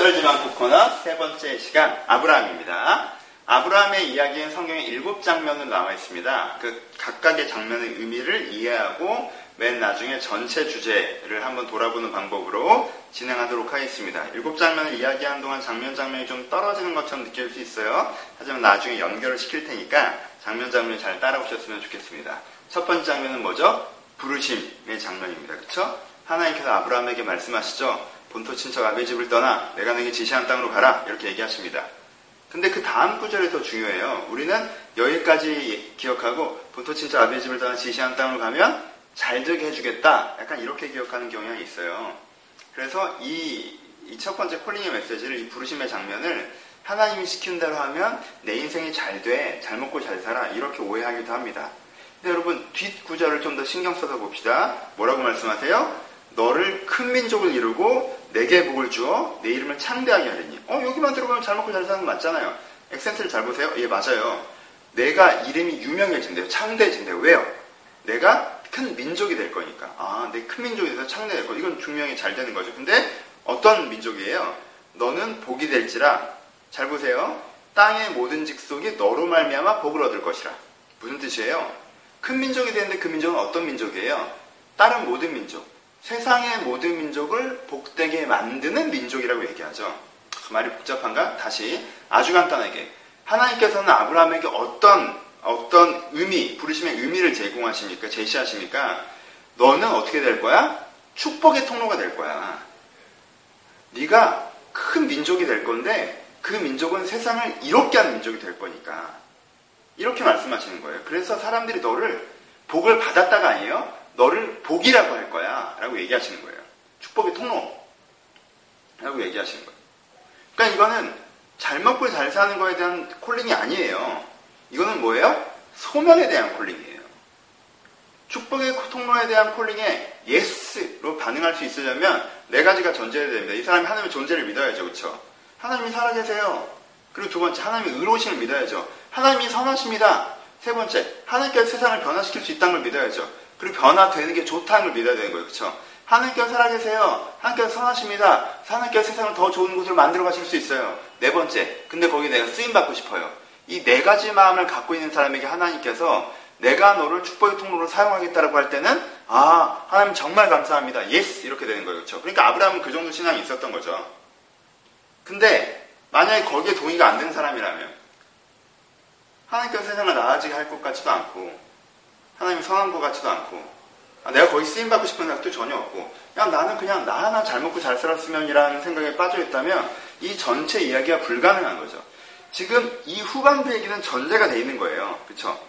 낯설지만 좋거나 세 번째 시간, 아브라함입니다. 아브라함의 이야기는 성경에 7장면으로 나와 있습니다. 그 각각의 장면의 의미를 이해하고 맨 나중에 전체 주제를 한번 돌아보는 방법으로 진행하도록 하겠습니다. 7장면을 이야기하는 동안 장면이 좀 떨어지는 것처럼 느낄 수 있어요. 하지만 나중에 연결을 시킬 테니까 장면을 잘 따라오셨으면 좋겠습니다. 첫 번째 장면은 뭐죠? 부르심의 장면입니다. 그렇죠? 하나님께서 아브라함에게 말씀하시죠. 본토 친척 아비의 집을 떠나 내가 너에게 지시한 땅으로 가라, 이렇게 얘기하십니다. 근데 그 다음 구절이 더 중요해요. 우리는 여기까지 기억하고 본토 친척 아비의 집을 떠나 지시한 땅으로 가면 잘 되게 해주겠다, 약간 이렇게 기억하는 경향이 있어요. 그래서 이 첫 번째 콜링의 메시지를, 이 부르심의 장면을 하나님이 시키는 대로 하면 내 인생이 잘 돼, 잘 먹고 잘 살아, 이렇게 오해하기도 합니다. 근데 여러분, 뒷구절을 좀 더 신경 써서 봅시다. 뭐라고 말씀하세요? 너를 큰 민족을 이루고 내게 복을 주어 내 이름을 창대하게 하리니. 여기만 들어보면 잘 먹고 잘 사는 거 맞잖아요. 액센트를 잘 보세요. 예, 맞아요. 내가 이름이 유명해진대요. 창대해진대요. 왜요? 내가 큰 민족이 될 거니까. 아, 내 큰 민족이 돼서 창대될 거. 이건 분명히 잘 되는 거죠. 근데 어떤 민족이에요? 너는 복이 될지라. 잘 보세요. 땅의 모든 직속이 너로 말미암아 복을 얻을 것이라. 무슨 뜻이에요? 큰 민족이 되는데 그 민족은 어떤 민족이에요? 다른 모든 민족. 세상의 모든 민족을 복되게 만드는 민족이라고 얘기하죠. 말이 복잡한가? 다시 아주 간단하게, 하나님께서는 아브라함에게 어떤 의미, 부르심의 의미를 제시하십니까? 너는 어떻게 될 거야? 축복의 통로가 될 거야. 네가 큰 민족이 될 건데 그 민족은 세상을 이롭게 하는 민족이 될 거니까, 이렇게 말씀하시는 거예요. 그래서 사람들이 너를 복을 받았다가 아니에요, 너를 복이라고 할 거야 라고 얘기하시는 거예요. 축복의 통로 라고 얘기하시는 거예요. 그러니까 이거는 잘 먹고 잘 사는 거에 대한 콜링이 아니에요. 이거는 뭐예요? 소명에 대한 콜링이에요. 축복의 통로에 대한 콜링에 예스로 반응할 수 있으려면 네 가지가 존재해야 됩니다. 이 사람이 하나님의 존재를 믿어야죠. 그렇죠? 하나님이 살아계세요. 그리고 두 번째, 하나님의 의로우심을 믿어야죠. 하나님이 선하십니다. 세 번째, 하나님께서 세상을 변화시킬 수 있다는 걸 믿어야죠. 그리고 변화되는 게 좋다는 걸 믿어야 되는 거예요. 그렇죠? 하나님께서 살아계세요. 하나님께서 선하십니다. 하나님께서 세상을 더 좋은 곳으로 만들어 가실 수 있어요. 네 번째, 근데 거기에 내가 쓰임받고 싶어요. 이 네 가지 마음을 갖고 있는 사람에게 하나님께서 내가 너를 축복의 통로로 사용하겠다라고 할 때는, 아, 하나님 정말 감사합니다. 예스, 이렇게 되는 거예요. 그렇죠? 그러니까 아브라함은 그 정도 신앙이 있었던 거죠. 근데 만약에 거기에 동의가 안 된 사람이라면 하나님께서 세상을 나아지게 할 것 같지도 않고 하나님이 선한 것 같지도 않고, 내가 거기 쓰임받고 싶은 생각도 전혀 없고, 나는 그냥 나 하나 잘 먹고 잘 살았으면 이라는 생각에 빠져있다면 이 전체 이야기가 불가능한 거죠. 지금 이 후반부 얘기는 전제가 돼 있는 거예요. 그렇죠?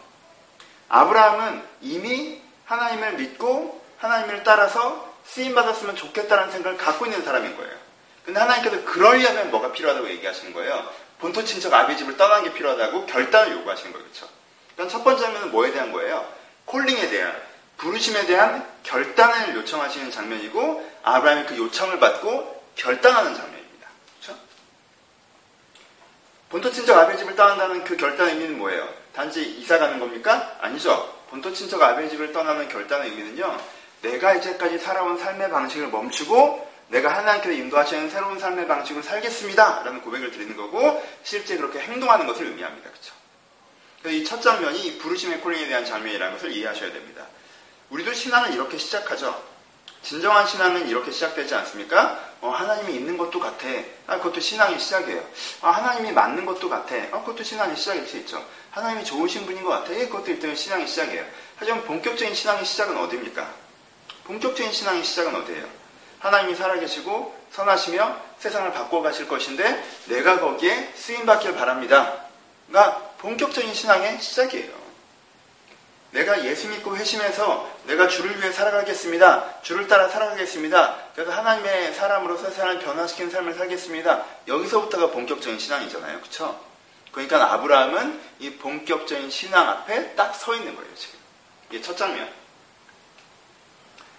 아브라함은 이미 하나님을 믿고 하나님을 따라서 쓰임받았으면 좋겠다는 생각을 갖고 있는 사람인 거예요. 근데 하나님께서 그러려면 뭐가 필요하다고 얘기하시는 거예요? 본토 친척 아비 집을 떠나는 게 필요하다고 결단을 요구하시는 거예요. 그렇죠? 그러니까 첫 번째 장면은 뭐에 대한 거예요? 콜링에 대한, 부르심에 대한 결단을 요청하시는 장면이고, 아브라함이 그 요청을 받고 결단하는 장면입니다. 그렇죠? 본토 친척 아비의 집을 떠난다는 그 결단의 의미는 뭐예요? 단지 이사 가는 겁니까? 아니죠. 본토 친척 아비의 집을 떠나는 결단의 의미는요, 내가 이제까지 살아온 삶의 방식을 멈추고 내가 하나님께서 인도하시는 새로운 삶의 방식으로 살겠습니다 라는 고백을 드리는 거고, 실제 그렇게 행동하는 것을 의미합니다. 그렇죠? 이 첫 장면이 부르심의 콜링에 대한 장면이라는 것을 이해하셔야 됩니다. 우리도 신앙은 이렇게 시작하죠. 진정한 신앙은 이렇게 시작되지 않습니까? 하나님이 있는 것도 같아. 그것도 신앙의 시작이에요. 하나님이 맞는 것도 같아. 그것도 신앙의 시작일 수 있죠. 하나님이 좋으신 분인 것 같아. 그것도 일단 신앙의 시작이에요. 하지만 본격적인 신앙의 시작은 어디입니까? 본격적인 신앙의 시작은 어디예요? 하나님이 살아계시고 선하시며 세상을 바꿔 가실 것인데 내가 거기에 쓰임받길 바랍니다. 그러니까 본격적인 신앙의 시작이에요. 내가 예수 믿고 회심해서 내가 주를 위해 살아가겠습니다. 주를 따라 살아가겠습니다. 그래서 하나님의 사람으로서 세상을 변화시키는 삶을 살겠습니다. 여기서부터가 본격적인 신앙이잖아요. 그렇죠? 그러니까 아브라함은 이 본격적인 신앙 앞에 딱 서 있는 거예요. 지금 이게 첫 장면.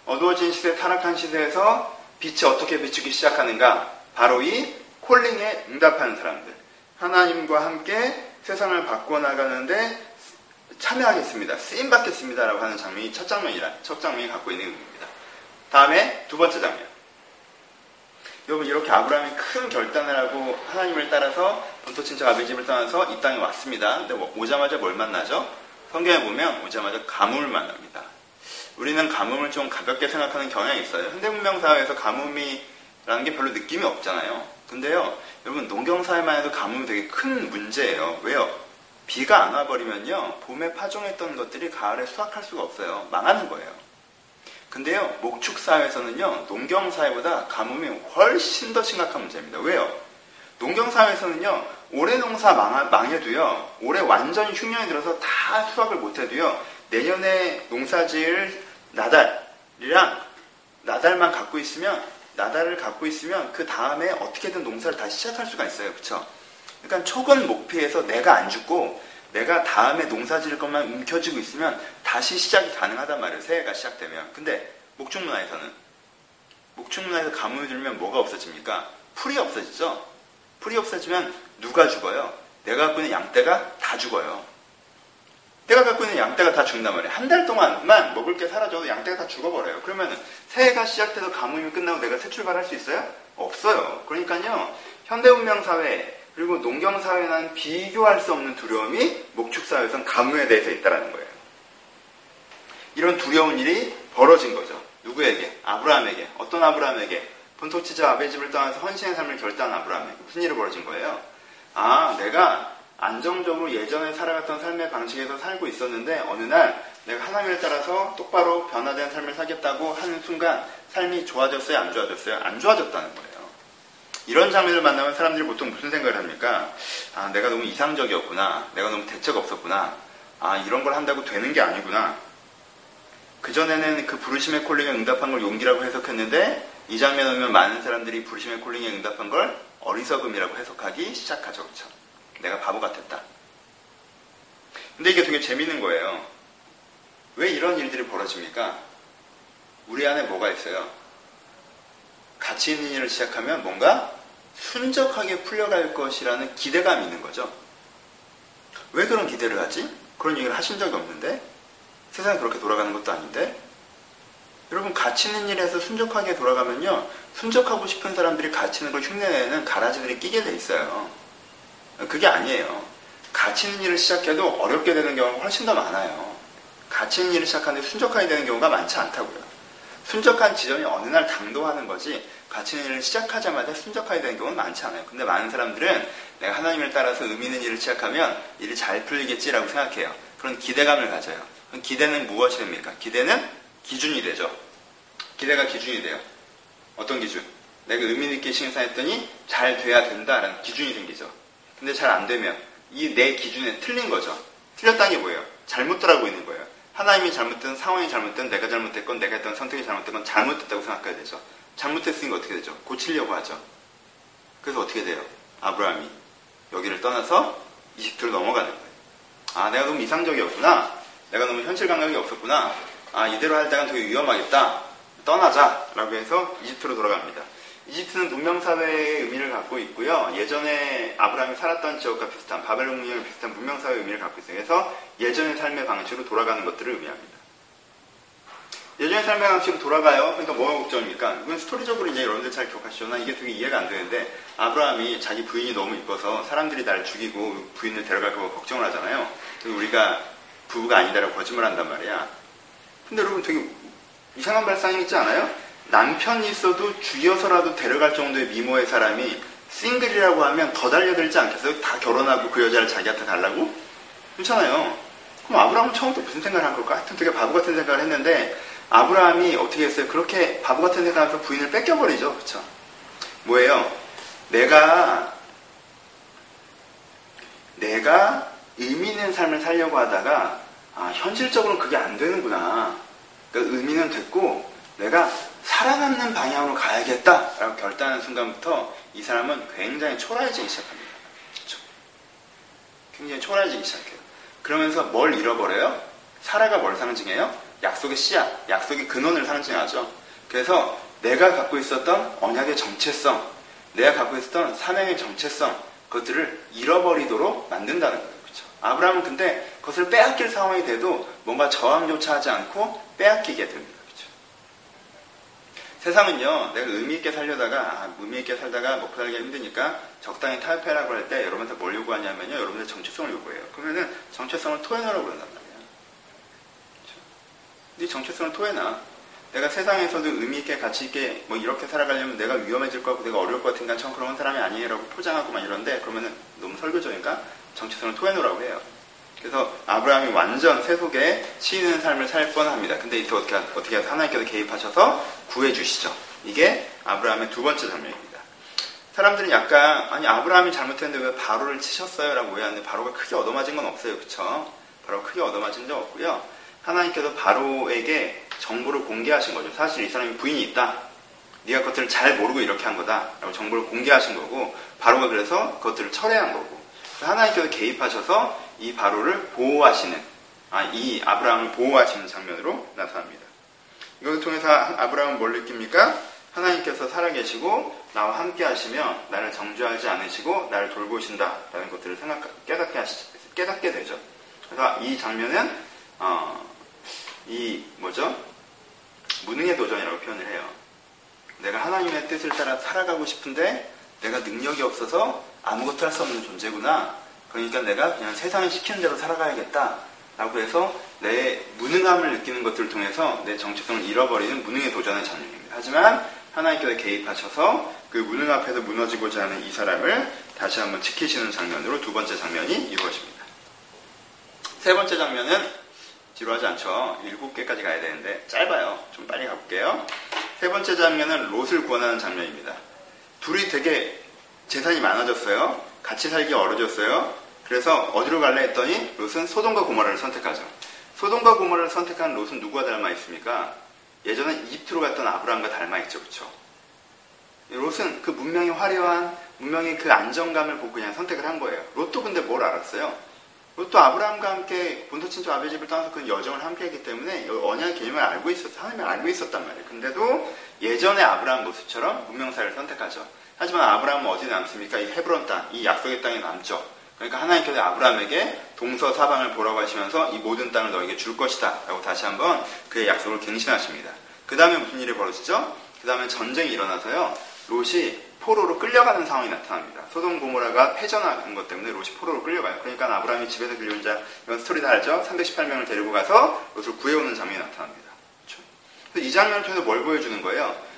어두워진 시대, 타락한 시대에서 빛이 어떻게 비추기 시작하는가? 바로 이 콜링에 응답하는 사람들. 하나님과 함께 세상을 바꿔나가는데 참여하겠습니다. 쓰임받겠습니다. 라고 하는 장면이 첫 장면이 갖고 있는 의미입니다. 다음에 두 번째 장면. 이 여러분, 이렇게 아브라함이 큰 결단을 하고 하나님을 따라서 본토친척 아비집을 떠나서 이 땅에 왔습니다. 근데 오자마자 뭘 만나죠? 성경에 보면 오자마자 가뭄을 만납니다. 우리는 가뭄을 좀 가볍게 생각하는 경향이 있어요. 현대문명사회에서 가뭄이라는 게 별로 느낌이 없잖아요. 근데요, 여러분, 농경사회만 해도 가뭄이 되게 큰 문제예요. 왜요? 비가 안 와버리면요, 봄에 파종했던 것들이 가을에 수확할 수가 없어요. 망하는 거예요. 근데요, 목축사회에서는요, 농경사회보다 가뭄이 훨씬 더 심각한 문제입니다. 왜요? 농경사회에서는요, 올해 농사 망해도요, 올해 완전히 흉년이 들어서 다 수확을 못해도요, 내년에 농사지을 나달만 갖고 있으면, 나달을 갖고 있으면 그 다음에 어떻게든 농사를 다시 시작할 수가 있어요. 그쵸? 그러니까 초근 목피해서 내가 안 죽고 내가 다음에 농사지을 것만 움켜쥐고 있으면 다시 시작이 가능하단 말이에요. 새해가 시작되면. 근데 목축문화에서 가뭄이 들면 뭐가 없어집니까? 풀이 없어지죠? 풀이 없어지면 누가 죽어요? 내가 갖고 있는 양떼가 다 죽어요. 내가 갖고 있는 양떼가 다 죽는단 말이에요. 한 달 동안만 먹을 게 사라져도 양떼가 다 죽어버려요. 그러면은 새해가 시작돼서 가뭄이 끝나고 내가 새 출발할 수 있어요? 없어요. 그러니까요, 현대문명사회 그리고 농경사회는 비교할 수 없는 두려움이 목축사회에선 가뭄에 대해서 있다는 거예요. 이런 두려운 일이 벌어진 거죠. 누구에게? 아브라함에게. 어떤 아브라함에게? 본토치자 아벨집을 떠나서 헌신의 삶을 결단한 아브라함에게. 무슨 일이 벌어진 거예요? 아, 내가 안정적으로 예전에 살아갔던 삶의 방식에서 살고 있었는데 어느 날 내가 하나님을 따라서 똑바로 변화된 삶을 살겠다고 하는 순간 삶이 좋아졌어요? 안 좋아졌어요? 안 좋아졌다는 거예요. 이런 장면을 만나면 사람들이 보통 무슨 생각을 합니까? 아, 내가 너무 이상적이었구나. 내가 너무 대책 없었구나. 아, 이런 걸 한다고 되는 게 아니구나. 그전에는 그 부르심의 콜링에 응답한 걸 용기라고 해석했는데 이 장면 오면 많은 사람들이 부르심의 콜링에 응답한 걸 어리석음이라고 해석하기 시작하죠. 그쵸? 내가 바보 같았다. 근데 이게 되게 재밌는 거예요. 왜 이런 일들이 벌어집니까? 우리 안에 뭐가 있어요? 가치 있는 일을 시작하면 뭔가 순적하게 풀려갈 것이라는 기대감이 있는 거죠. 왜 그런 기대를 하지? 그런 얘기를 하신 적이 없는데? 세상이 그렇게 돌아가는 것도 아닌데? 여러분, 가치 있는 일에서 순적하게 돌아가면요, 순적하고 싶은 사람들이 가치 있는 걸 흉내내는 가라지들이 끼게 돼 있어요. 그게 아니에요. 가치 있는 일을 시작해도 어렵게 되는 경우가 훨씬 더 많아요. 가치 있는 일을 시작하는데 순적하게 되는 경우가 많지 않다고요. 순적한 지점이 어느 날 당도하는 거지 가치 있는 일을 시작하자마자 순적하게 되는 경우는 많지 않아요. 근데 많은 사람들은 내가 하나님을 따라서 의미 있는 일을 시작하면 일이 잘 풀리겠지라고 생각해요. 그런 기대감을 가져요. 그럼 기대는 무엇이 됩니까? 기대는 기준이 되죠. 기대가 기준이 돼요. 어떤 기준? 내가 의미 있게 신사했더니 잘 돼야 된다라는 기준이 생기죠. 근데 잘 안 되면 이 내 기준에 틀린 거죠. 틀렸다는 게 뭐예요? 잘못더라고 있는 거예요. 하나님이 잘못된, 상황이 잘못된, 내가 잘못됐건 내가 했던 선택이 잘못됐건 잘못됐다고 생각해야 되죠. 잘못됐으니까 어떻게 되죠? 고치려고 하죠. 그래서 어떻게 돼요? 아브라함이 여기를 떠나서 이집트로 넘어가는 거예요. 아, 내가 너무 이상적이었구나. 내가 너무 현실 감각이 없었구나. 아, 이대로 할 때는 되게 위험하겠다. 떠나자 라고 해서 이집트로 돌아갑니다. 이집트는 문명사회의 의미를 갖고 있고요, 예전에 아브라함이 살았던 지역과 비슷한 바벨론 문명과 비슷한 문명사회의 의미를 갖고 있어요. 그래서 예전의 삶의 방식으로 돌아가는 것들을 의미합니다. 예전의 삶의 방식으로 돌아가요. 그러니까 뭐가 걱정입니까? 이건 스토리적으로 이제 여러분들 잘 기억하시죠? 난 이게 되게 이해가 안 되는데, 아브라함이 자기 부인이 너무 이뻐서 사람들이 날 죽이고 부인을 데려갈까 봐 걱정을 하잖아요. 그래서 우리가 부부가 아니다라고 거짓말한단 말이야. 근데 여러분, 되게 이상한 발상이 있지 않아요? 남편이 있어도 죽여서라도 데려갈 정도의 미모의 사람이 싱글이라고 하면 더 달려들지 않겠어요? 다 결혼하고 그 여자를 자기한테 달라고? 그렇잖아요. 그럼 아브라함은 처음부터 무슨 생각을 한 걸까? 하여튼 되게 바보 같은 생각을 했는데, 아브라함이 어떻게 했어요? 그렇게 바보 같은 생각하면서 부인을 뺏겨버리죠. 그쵸? 뭐예요? 내가 의미 있는 삶을 살려고 하다가, 아, 현실적으로는 그게 안 되는구나. 그러니까 의미는 됐고 내가 살아남는 방향으로 가야겠다라고 결단하는 순간부터 이 사람은 굉장히 초라해지기 시작합니다. 그렇죠? 굉장히 초라해지기 시작해요. 그러면서 뭘 잃어버려요? 사라가 뭘 상징해요? 약속의 씨앗, 약속의 근원을 상징하죠. 그래서 내가 갖고 있었던 언약의 정체성, 내가 갖고 있었던 산행의 정체성, 그것들을 잃어버리도록 만든다는 거예요. 그렇죠? 아브라함은 근데 그것을 빼앗길 상황이 돼도 뭔가 저항조차 하지 않고 빼앗기게 됩니다. 세상은요, 내가 의미있게 살려다가, 의미있게 살다가 먹고 살기가 힘드니까 적당히 타협해라고 할 때 여러분한테 뭘 요구하냐면요, 여러분들 정체성을 요구해요. 그러면은 정체성을 토해내라고 그런단 말이에요. 그렇죠? 네 정체성을 토해놔. 내가 세상에서도 의미있게, 가치있게, 뭐 이렇게 살아가려면 내가 위험해질 것 같고 내가 어려울 것 같으니까 참 그런 사람이 아니에요라고 포장하고 막 이런데, 그러면은 너무 설교적이니까 정체성을 토해놓으라고 해요. 그래서 아브라함이 완전 세속에 치이는 삶을 살 뻔합니다. 근데 이때 어떻게 하나님께서 개입하셔서 구해주시죠. 이게 아브라함의 두 번째 장면입니다. 사람들은 약간, 아니 아브라함이 잘못했는데 왜 바로를 치셨어요? 라고 오해하는데, 바로가 크게 얻어맞은 건 없어요. 그쵸? 바로가 크게 얻어맞은 적 없고요. 하나님께서 바로에게 정보를 공개하신 거죠. 사실 이 사람이 부인이 있다, 네가 그것들을 잘 모르고 이렇게 한 거다 라고 정보를 공개하신 거고, 바로가 그래서 그것들을 철회한 거고, 하나님께서 개입하셔서 이 바로를 보호하시는, 이 아브라함을 보호하시는 장면으로 나타납니다. 이것을 통해서 아브라함은 뭘 느낍니까? 하나님께서 살아계시고 나와 함께 하시며 나를 정죄하지 않으시고 나를 돌보신다 라는 것들을 깨닫게 되죠. 그래서 이 장면은 무능의 도전이라고 표현을 해요. 내가 하나님의 뜻을 따라 살아가고 싶은데 내가 능력이 없어서 아무것도 할 수 없는 존재구나. 그러니까 내가 그냥 세상이 시키는 대로 살아가야겠다 라고 해서 내 무능함을 느끼는 것들을 통해서 내 정체성을 잃어버리는 무능의 도전의 장면입니다. 하지만 하나님께서 개입하셔서 그 무능 앞에서 무너지고자 하는 이 사람을 다시 한번 지키시는 장면으로 두 번째 장면이 이루어집니다. 세 번째 장면은 지루하지 않죠. 7개까지 가야 되는데 짧아요. 좀 빨리 가볼게요. 세 번째 장면은 롯을 구원하는 장면입니다. 둘이 되게 재산이 많아졌어요. 같이 살기 어려졌어요. 그래서 어디로 갈래 했더니 롯은 소돔과 고모라를 선택하죠. 소돔과 고모라를 선택한 롯은 누구와 닮아있습니까? 예전에 이집트로 갔던 아브라함과 닮아있죠. 그쵸? 롯은 그 문명이 화려한, 문명의 그 안정감을 보고 그냥 선택을 한 거예요. 롯도 근데 뭘 알았어요? 롯도 아브라함과 함께 본토친척 아비의 집을 떠나서 그 여정을 함께 했기 때문에 언약의 개념을 알고 있었어. 하나님을 알고 있었단 말이에요. 근데도 예전의 아브라함 모습처럼 문명사를 선택하죠. 하지만 아브라함은 어디 남습니까? 이 헤브론 땅, 이 약속의 땅에 남죠. 그러니까 하나님께서 아브라함에게 동서사방을 보라고 하시면서 이 모든 땅을 너에게 줄 것이다 라고 다시 한번 그의 약속을 갱신하십니다. 그 다음에 무슨 일이 벌어지죠? 그 다음에 전쟁이 일어나서요, 롯이 포로로 끌려가는 상황이 나타납니다. 소돔 고모라가 패전한 것 때문에 롯이 포로로 끌려가요. 그러니까 아브라함이 집에서 들려온 자, 이런 스토리 다 알죠? 318명을 데리고 가서 롯을 구해오는 장면이 나타납니다. 그렇죠? 그래서 이 장면을 통해서 뭘 보여주는 거예요?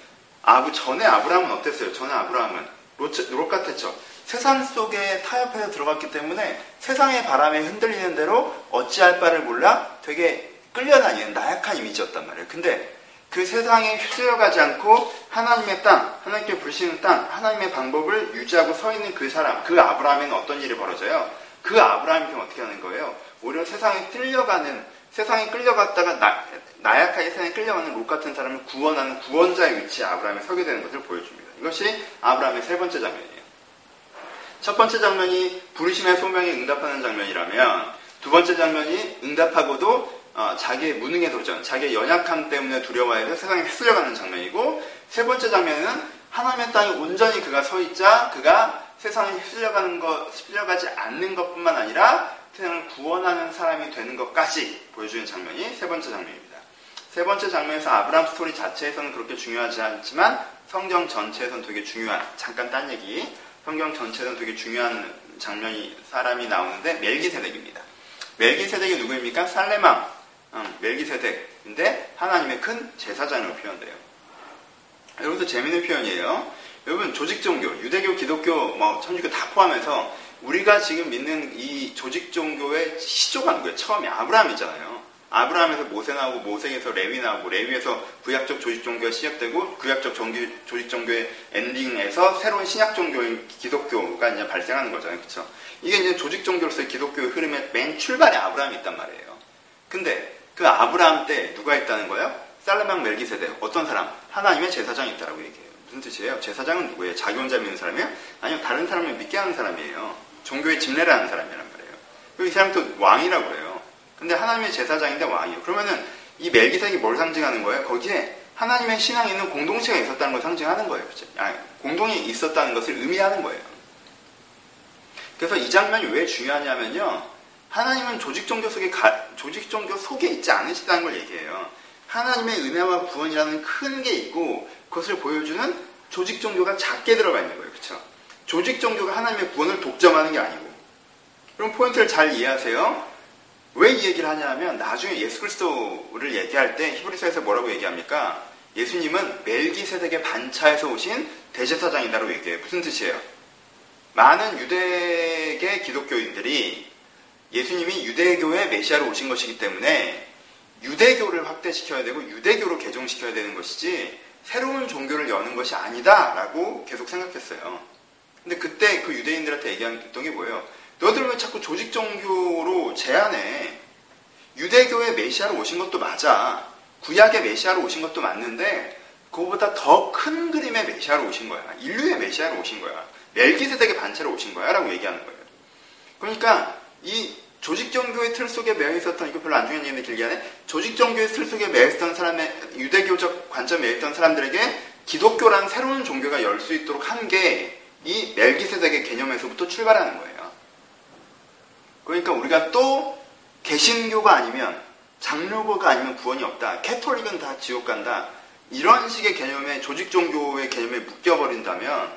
전에 아브라함은 어땠어요? 전에 아브라함은 롯 같았죠. 세상 속에 타협해서 들어갔기 때문에 세상의 바람에 흔들리는 대로 어찌할 바를 몰라 되게 끌려다니는 나약한 이미지였단 말이에요. 근데 그 세상에 휩쓸려가지 않고 하나님의 땅, 하나님께 부르시는 땅, 하나님의 방법을 유지하고 서 있는 그 사람, 그 아브라함에는 어떤 일이 벌어져요? 그 아브라함이 그럼 어떻게 하는 거예요? 오히려 세상에 끌려갔다가 나약하게 세상에 끌려가는 롯 같은 사람을 구원하는 구원자의 위치에 아브라함이 서게 되는 것을 보여줍니다. 이것이 아브라함의 세 번째 장면이에요. 첫 번째 장면이 부르심의 소명에 응답하는 장면이라면, 두 번째 장면이 응답하고도 자기의 무능의 도전, 자기의 연약함 때문에 두려워해서 세상에 휩쓸려가는 장면이고, 세 번째 장면은 하나님의 땅에 온전히 그가 서있자 그가 세상에 휩쓸려가지 않는 것뿐만 아니라 세상을 구원하는 사람이 되는 것까지 보여주는 장면이 세 번째 장면입니다. 세 번째 장면에서 아브라함 스토리 자체에서는 그렇게 중요하지 않지만 성경 전체에서는 되게 중요한, 잠깐 딴 얘기, 성경 전체에서는 되게 중요한 사람이 나오는데 멜기세덱입니다. 멜기세덱이 누구입니까? 살레망, 멜기세덱인데 하나님의 큰 제사장으로 표현돼요. 여기서 재밌는 표현이에요. 여러분, 조직 종교, 유대교, 기독교, 천주교 다 포함해서 우리가 지금 믿는 이 조직 종교의 시조가 누구예요? 처음에 아브라함이잖아요. 아브라함에서 모세 나오고, 모세에서 레위 나오고, 레위에서 구약적 조직 종교가 시작되고, 구약적 조직 종교의 엔딩에서 새로운 신약 종교인 기독교가 이제 발생하는 거잖아요. 그렇죠? 이게 이제 조직 종교로서의 기독교의 흐름의 맨 출발에 아브라함이 있단 말이에요. 근데 그 아브라함 때 누가 있다는 거예요? 살레망 멜기세덱. 어떤 사람? 하나님의 제사장이 있다라고 얘기해요. 무슨 뜻이에요? 제사장은 누구예요? 자기 혼자 믿는 사람이에요? 아니요, 다른 사람을 믿게 하는 사람이에요. 종교의 집례를 하는 사람이란 말이에요. 그리고 이 사람도 왕이라고 그래요. 근데 하나님의 제사장인데 왕이에요. 그러면은 이 멜기세덱이 뭘 상징하는 거예요? 거기에 하나님의 신앙이 있는 공동체가 있었다는 걸 상징하는 거예요. 공동이 있었다는 것을 의미하는 거예요. 그래서 이 장면이 왜 중요하냐면요, 하나님은 조직 종교 속에 있지 않으시다는 걸 얘기해요. 하나님의 은혜와 구원이라는 큰 게 있고 그것을 보여주는 조직 종교가 작게 들어가 있는 거예요. 그렇죠? 조직 종교가 하나님의 구원을 독점하는 게 아니고. 그럼 포인트를 잘 이해하세요. 왜 이 얘기를 하냐 하면 나중에 예수 그리스도를 얘기할 때 히브리서에서 뭐라고 얘기합니까? 예수님은 멜기세덱의 반차에서 오신 대제사장이다라고 얘기해요. 무슨 뜻이에요? 많은 유대계 기독교인들이 예수님이 유대교의 메시아로 오신 것이기 때문에 유대교를 확대시켜야 되고 유대교로 개종시켜야 되는 것이지 새로운 종교를 여는 것이 아니다라고 계속 생각했어요. 근데 그때 그 유대인들한테 얘기했던 게 뭐예요? 너희들 왜 자꾸 조직 종교로 제한해? 유대교의 메시아로 오신 것도 맞아. 구약의 메시아로 오신 것도 맞는데 그거보다 더 큰 그림의 메시아로 오신 거야. 인류의 메시아로 오신 거야. 멜기세덱의 반차로 오신 거야 라고 얘기하는 거예요. 그러니까 이 조직 종교의 틀 속에 매여 있었던, 이거 별로 안 중요한 얘기인데 길게 하네. 조직 종교의 틀 속에 매여 있던 사람의, 유대교적 관점에 매여 있던 사람들에게 기독교라는 새로운 종교가 열 수 있도록 한 게 이 멜기세덱의 개념에서부터 출발하는 거예요. 그러니까 우리가 또 개신교가 아니면 장로교가 아니면 구원이 없다, 캐톨릭은 다 지옥 간다, 이런 식의 개념에, 조직 종교의 개념에 묶여버린다면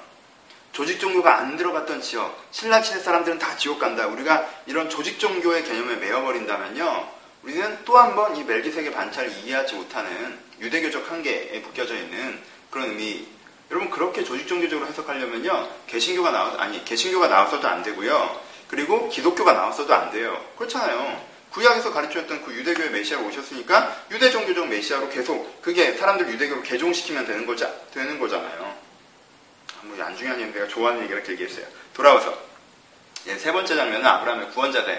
조직 종교가 안 들어갔던 지역, 신라시대 사람들은 다 지옥 간다, 우리가 이런 조직 종교의 개념에 매여버린다면요, 우리는 또 한 번 이 멜기세덱의 반차를 이해하지 못하는 유대교적 한계에 묶여져 있는 그런 의미. 여러분, 그렇게 조직 종교적으로 해석하려면요, 개신교가 나왔어도 안 되고요, 그리고 기독교가 나왔어도 안 돼요. 그렇잖아요. 구약에서 가르쳐줬던 그 유대교의 메시아로 오셨으니까 유대 종교적 메시아로 계속, 그게 사람들 유대교로 개종시키면 되는 거잖아요. 아무리 안 중요한 얘기인데 내가 좋아하는 얘기를 길게 했어요. 돌아와서 세 번째 장면은 아브라함의 구원자됨,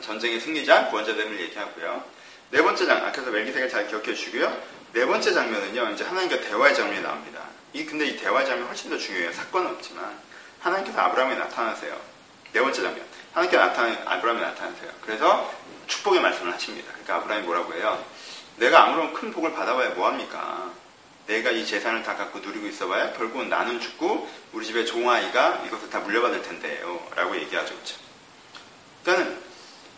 전쟁의 승리자 구원자됨을 얘기하고요. 네 번째 장면, 아까서 멜기세덱을 잘 기억해 주시고요. 네 번째 장면은요, 이제 하나님과 대화의 장면이 나옵니다. 근데 이 대화의 장면이 훨씬 더 중요해요. 사건은 없지만 하나님께서 아브라함에 나타나세요. 네 번째 장면, 하나님께서 아브라함에 나타나세요. 그래서 축복의 말씀을 하십니다. 그러니까 아브라함이 뭐라고 해요? 내가 아무런 큰 복을 받아봐야 뭐합니까? 내가 이 재산을 다 갖고 누리고 있어봐야 결국은 나는 죽고 우리 집에 종아이가 이것을 다 물려받을 텐데요 라고 얘기하죠. 그렇죠? 그러니까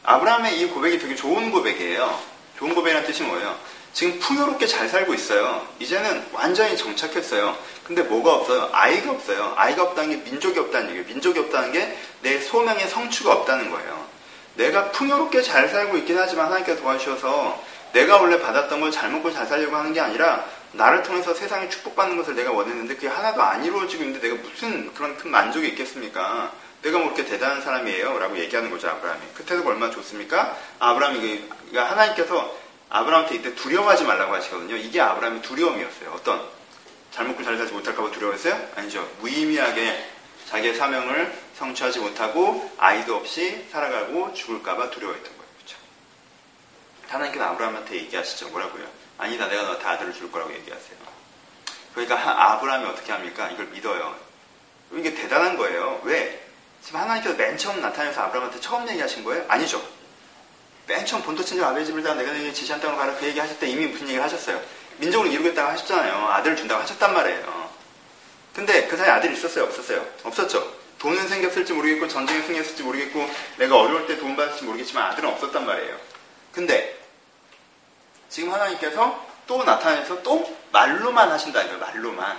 아브라함의 이 고백이 되게 좋은 고백이에요. 좋은 고백이란 뜻이 뭐예요? 지금 풍요롭게 잘 살고 있어요. 이제는 완전히 정착했어요. 근데 뭐가 없어요? 아이가 없어요. 아이가 없다는 게 민족이 없다는 얘기예요. 민족이 없다는 게 내 소명의 성취가 없다는 거예요. 내가 풍요롭게 잘 살고 있긴 하지만 하나님께서 도와주셔서 내가 원래 받았던 걸 잘 먹고 잘 살려고 하는 게 아니라 나를 통해서 세상에 축복받는 것을 내가 원했는데 그게 하나도 안 이루어지고 있는데 내가 무슨 그런 큰 만족이 있겠습니까? 내가 뭐 그렇게 대단한 사람이에요 라고 얘기하는 거죠, 아브라함이. 그때도 얼마나 좋습니까? 아브라함이, 하나님께서 아브라함한테 이때 두려워하지 말라고 하시거든요. 이게 아브라함의 두려움이었어요. 어떤, 잘 먹고 잘 살지 못할까봐 두려워했어요? 아니죠. 무의미하게 자기의 사명을 성취하지 못하고 아이도 없이 살아가고 죽을까봐 두려워했던 거예요. 그렇죠? 하나님께서 아브라함한테 얘기하시죠. 뭐라고요? 아니다, 내가 너한테 아들을 줄 거라고 얘기하세요. 그러니까 아브라함이 어떻게 합니까? 이걸 믿어요. 이게 대단한 거예요. 왜? 지금 하나님께서 맨 처음 나타나서 아브라함한테 처음 얘기하신 거예요? 아니죠. 맨 처음 본토친척 아벨 집에다가 내가 너에게 지시한 땅으로 가라, 그 얘기 하실 때 이미 무슨 얘기를 하셨어요? 민족을 이루겠다고 하셨잖아요. 아들을 준다고 하셨단 말이에요. 근데 그 사이에 아들이 있었어요? 없었어요? 없었죠. 돈은 생겼을지 모르겠고 전쟁에 승리했을지 모르겠고 내가 어려울 때 도움 받았을지 모르겠지만 아들은 없었단 말이에요. 근데 지금 하나님께서 또 나타나서 또 말로만 하신다 이거예요. 말로만.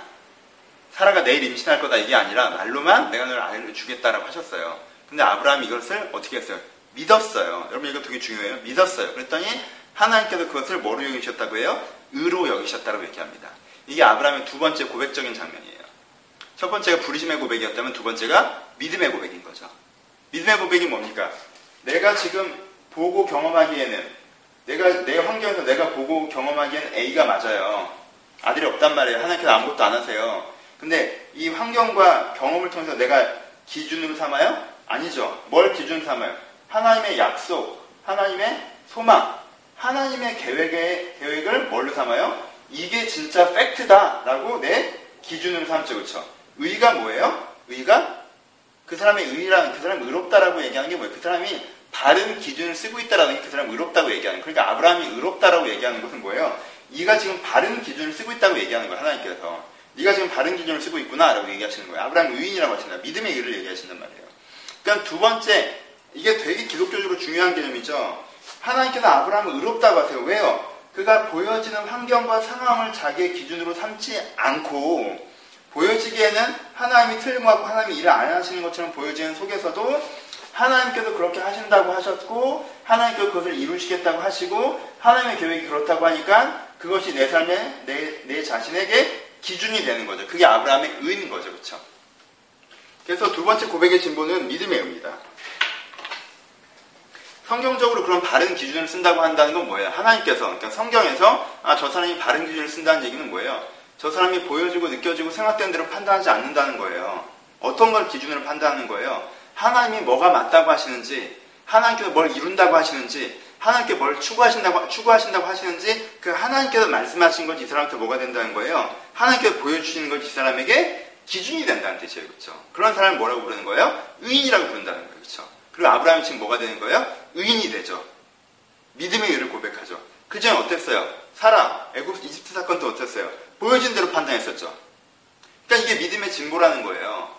사라가 내일 임신할 거다 이게 아니라 말로만 내가 너를 아이를 주겠다라고 하셨어요. 근데 아브라함이 이것을 어떻게 했어요? 믿었어요. 여러분, 이거 되게 중요해요. 믿었어요. 그랬더니 하나님께서 그것을 뭐로 여기셨다고 해요? 의로 여기셨다고 얘기합니다. 이게 아브라함의 두 번째 고백적인 장면이에요. 첫 번째가 불의심의 고백이었다면 두 번째가 믿음의 고백인 거죠. 믿음의 고백이 뭡니까? 내가 지금 보고 경험하기에는, 내 환경에서 내가 보고 경험하기에는 A가 맞아요. 아들이 없단 말이에요. 하나님께서 아무것도 안 하세요. 근데 이 환경과 경험을 통해서 내가 기준으로 삼아요? 아니죠. 뭘 기준으로 삼아요? 하나님의 약속, 하나님의 소망, 하나님의 계획을 뭘로 삼아요? 이게 진짜 팩트다라고 내 기준으로 삼죠. 그렇죠? 의가 뭐예요? 의가, 그 사람의 의랑, 그 사람이 의롭다라고 얘기하는 게 뭐예요? 그 사람이 다른 기준을 쓰고 있다라는 게 그 사람이 의롭다고 얘기하는 거예요. 그러니까 아브라함이 의롭다라고 얘기하는 것은 뭐예요? 네가 지금 바른 기준을 쓰고 있다고 얘기하는 거예요. 하나님께서 네가 지금 바른 기준을 쓰고 있구나라고 얘기하시는 거예요. 아브라함 의인이라고 하신다. 믿음의 의를 얘기하신단 말이에요. 그러니까 두 번째, 이게 되게 기독교적으로 중요한 개념이죠. 하나님께서 아브라함을 의롭다고 하세요. 왜요? 그가 보여지는 환경과 상황을 자기의 기준으로 삼지 않고 보여지기에는 하나님이 틀림없고 하나님이 일을 안 하시는 것처럼 보여지는 속에서도 하나님께서 그렇게 하신다고 하셨고 하나님께서 그것을 이루시겠다고 하시고 하나님의 계획이 그렇다고 하니까 그것이 내 삶에 내 자신에게 기준이 되는 거죠. 그게 아브라함의 의인 거죠. 그렇죠? 그래서 두 번째 고백의 진보는 믿음의 의입니다. 성경적으로 그런 바른 기준을 쓴다고 한다는 건 뭐예요? 하나님께서, 그러니까 성경에서 저 사람이 바른 기준을 쓴다는 얘기는 뭐예요? 저 사람이 보여지고 느껴지고 생각된 대로 판단하지 않는다는 거예요. 어떤 걸 기준으로 판단하는 거예요? 하나님이 뭐가 맞다고 하시는지, 하나님께서 뭘 이룬다고 하시는지, 하나님께 뭘 추구하신다고 하시는지, 그 하나님께서 말씀하신 것이 이 사람한테 뭐가 된다는 거예요? 하나님께서 보여주시는 것이 이 사람에게 기준이 된다는 뜻이에요. 그렇죠? 그런 사람을 뭐라고 부르는 거예요? 의인이라고 부른다는 거예요. 그렇죠? 그리고 아브라함이 지금 뭐가 되는 거예요? 의인이 되죠. 믿음의 의를 고백하죠. 그 전에 어땠어요? 사라, 애굽 이집트 사건 때 어땠어요? 보여진 대로 판단했었죠. 그러니까 이게 믿음의 진보라는 거예요.